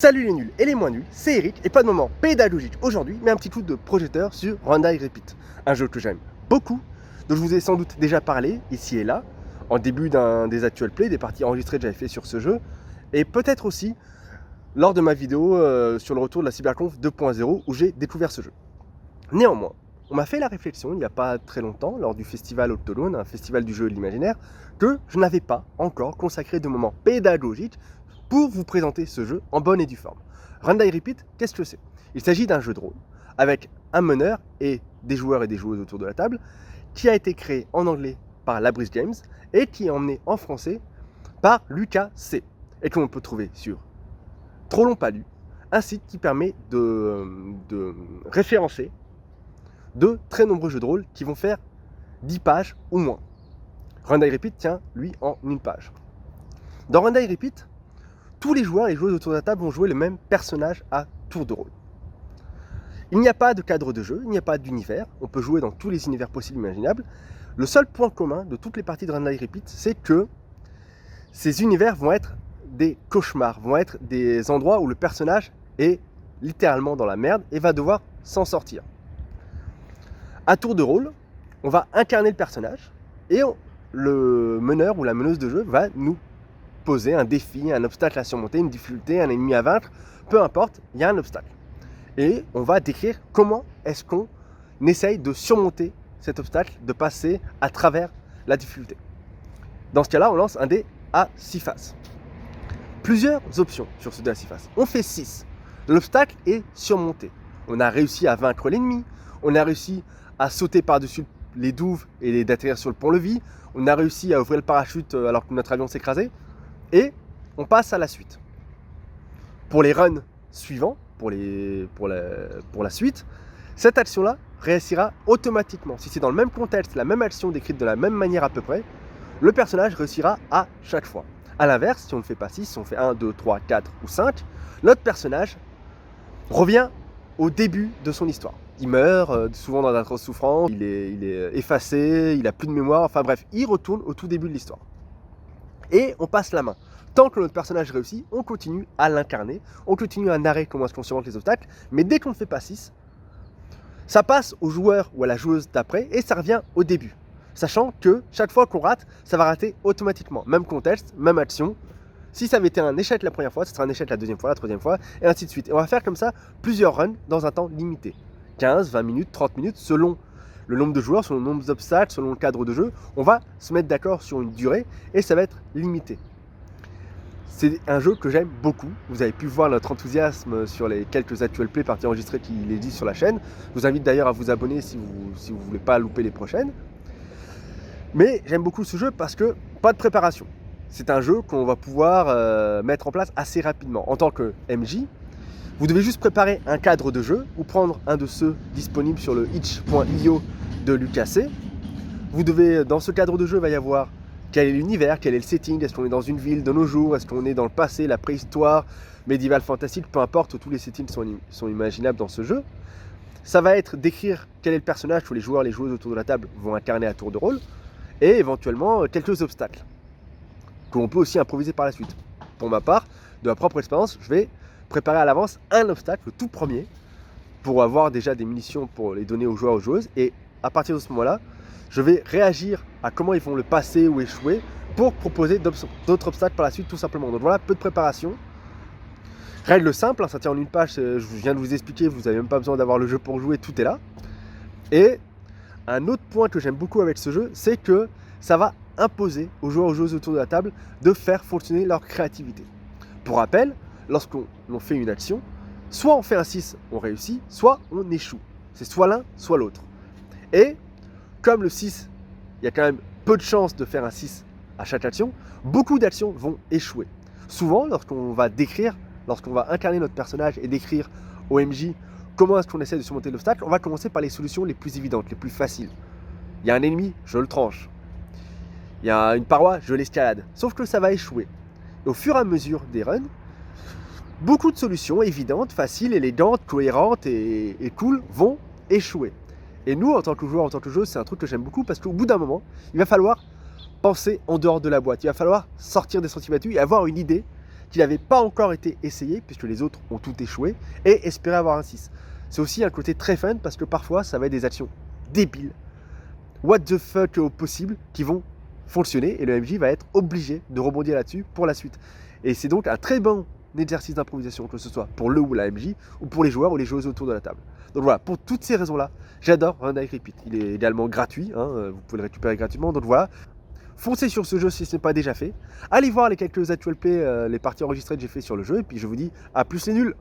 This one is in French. Salut les nuls et les moins nuls, c'est Eric et pas de moment pédagogique aujourd'hui, mais un petit coup de projecteur sur Run Die Repeat, un jeu que j'aime beaucoup, dont je vous ai sans doute déjà parlé ici et là, en début des actual plays, des parties enregistrées que j'avais fait sur ce jeu, et peut-être aussi lors de ma vidéo sur le retour de la CyberConf 2.0 où j'ai découvert ce jeu. Néanmoins, on m'a fait la réflexion il n'y a pas très longtemps, lors du festival Octolone, un festival du jeu et de l'imaginaire, que je n'avais pas encore consacré de moment pédagogique pour vous présenter ce jeu en bonne et due forme. Run Die Repeat, qu'est-ce que c'est? Il s'agit d'un jeu de rôle avec un meneur et des joueurs et des joueuses autour de la table qui a été créé en anglais par Labris Games et qui est emmené en français par Lucas C et que l'on peut trouver sur Trop Long Pas Lu, un site qui permet de référencer de très nombreux jeux de rôle qui vont faire 10 pages ou moins. Run Die Repeat tient, lui, en une page. Dans Run Die Repeat, tous les joueurs et joueuses autour de la table vont jouer le même personnage à tour de rôle. Il n'y a pas de cadre de jeu, il n'y a pas d'univers, on peut jouer dans tous les univers possibles et imaginables. Le seul point commun de toutes les parties de Run Die Repeat, c'est que ces univers vont être des cauchemars, vont être des endroits où le personnage est littéralement dans la merde et va devoir s'en sortir. À tour de rôle, on va incarner le personnage et le meneur ou la meneuse de jeu va nous poser un défi, un obstacle à surmonter, une difficulté, un ennemi à vaincre, peu importe, il y a un obstacle. Et on va décrire comment est-ce qu'on essaye de surmonter cet obstacle, de passer à travers la difficulté. Dans ce cas-là, on lance un dé à 6 faces. Plusieurs options sur ce dé à 6 faces. On fait 6. L'obstacle est surmonté. On a réussi à vaincre l'ennemi, on a réussi à sauter par-dessus les douves et d'atterrir sur le pont-levis, on a réussi à ouvrir le parachute alors que notre avion s'écrasait. Et on passe à la suite. Pour les runs suivants, pour la suite, cette action-là réussira automatiquement. Si c'est dans le même contexte, la même action décrite de la même manière à peu près, le personnage réussira à chaque fois. A l'inverse, si on ne fait pas 6, si on fait 1, 2, 3, 4 ou 5, notre personnage revient au début de son histoire. Il meurt, souvent dans d'atroces souffrances, il est effacé, il n'a plus de mémoire, enfin bref, il retourne au tout début de l'histoire. Et on passe la main. Tant que notre personnage réussit, on continue à l'incarner, on continue à narrer comment est-ce qu'on surmonte les obstacles, mais dès qu'on ne fait pas 6, ça passe au joueur ou à la joueuse d'après et ça revient au début. Sachant que chaque fois qu'on rate, ça va rater automatiquement. Même contexte, même action. Si ça avait été un échec la première fois, ce sera un échec la deuxième fois, la troisième fois, et ainsi de suite. Et on va faire comme ça plusieurs runs dans un temps limité. 15, 20 minutes, 30 minutes, selon le nombre de joueurs, selon le nombre d'obstacles, selon le cadre de jeu, on va se mettre d'accord sur une durée et ça va être limité. C'est un jeu que j'aime beaucoup. Vous avez pu voir notre enthousiasme sur les quelques actual plays parties enregistrées qu'il existe sur la chaîne. Je vous invite d'ailleurs à vous abonner si vous voulez pas louper les prochaines. Mais j'aime beaucoup ce jeu parce que pas de préparation. C'est un jeu qu'on va pouvoir mettre en place assez rapidement. En tant que MJ, vous devez juste préparer un cadre de jeu ou prendre un de ceux disponibles sur le itch.io de Lucas C. Vous devez, dans ce cadre de jeu, il va y avoir quel est l'univers, quel est le setting, est-ce qu'on est dans une ville de nos jours, est-ce qu'on est dans le passé, la préhistoire, médiéval, fantastique, peu importe, tous les settings sont imaginables dans ce jeu. Ça va être d'écrire quel est le personnage que les joueurs, les joueuses autour de la table vont incarner à tour de rôle et éventuellement quelques obstacles que l'on peut aussi improviser par la suite. Pour ma part, de ma propre expérience, je vais préparer à l'avance un obstacle, le tout premier, pour avoir déjà des munitions pour les donner aux joueurs, aux joueuses. Et à partir de ce moment-là, je vais réagir à comment ils vont le passer ou échouer pour proposer d'autres obstacles par la suite, tout simplement. Donc voilà, peu de préparation. Règle simple, hein, ça tient en une page, je viens de vous expliquer, vous n'avez même pas besoin d'avoir le jeu pour jouer, tout est là. Et un autre point que j'aime beaucoup avec ce jeu, c'est que ça va imposer aux joueurs, aux joueuses autour de la table de faire fonctionner leur créativité. Pour rappel, lorsqu'on fait une action, soit on fait un 6, on réussit, soit on échoue. C'est soit l'un, soit l'autre. Et comme le 6, il y a quand même peu de chances de faire un 6 à chaque action, beaucoup d'actions vont échouer. Souvent, lorsqu'on va décrire, lorsqu'on va incarner notre personnage et décrire au MJ comment est-ce qu'on essaie de surmonter l'obstacle, on va commencer par les solutions les plus évidentes, les plus faciles. Il y a un ennemi, je le tranche. Il y a une paroi, je l'escalade. Sauf que ça va échouer. Et au fur et à mesure des runs, beaucoup de solutions évidentes, faciles, élégantes, cohérentes et cool vont échouer. Et nous, en tant que joueurs, en tant que joueuse, c'est un truc que j'aime beaucoup parce qu'au bout d'un moment, il va falloir penser en dehors de la boîte. Il va falloir sortir des sentiers battus et avoir une idée qui n'avaient pas encore été essayés, puisque les autres ont tout échoué, et espérer avoir un 6. C'est aussi un côté très fun, parce que parfois, ça va être des actions débiles, what the fuck au possible, qui vont fonctionner, et le MJ va être obligé de rebondir là-dessus pour la suite. Et c'est donc un très bon exercice d'improvisation, que ce soit pour le ou la MJ, ou pour les joueurs ou les joueuses autour de la table. Donc voilà, pour toutes ces raisons-là, j'adore Run Die Repeat. Il est également gratuit, hein, vous pouvez le récupérer gratuitement, donc voilà. Foncez sur ce jeu si ce n'est pas déjà fait. Allez voir les quelques actual play, les parties enregistrées que j'ai fait sur le jeu, et puis je vous dis à plus les nuls.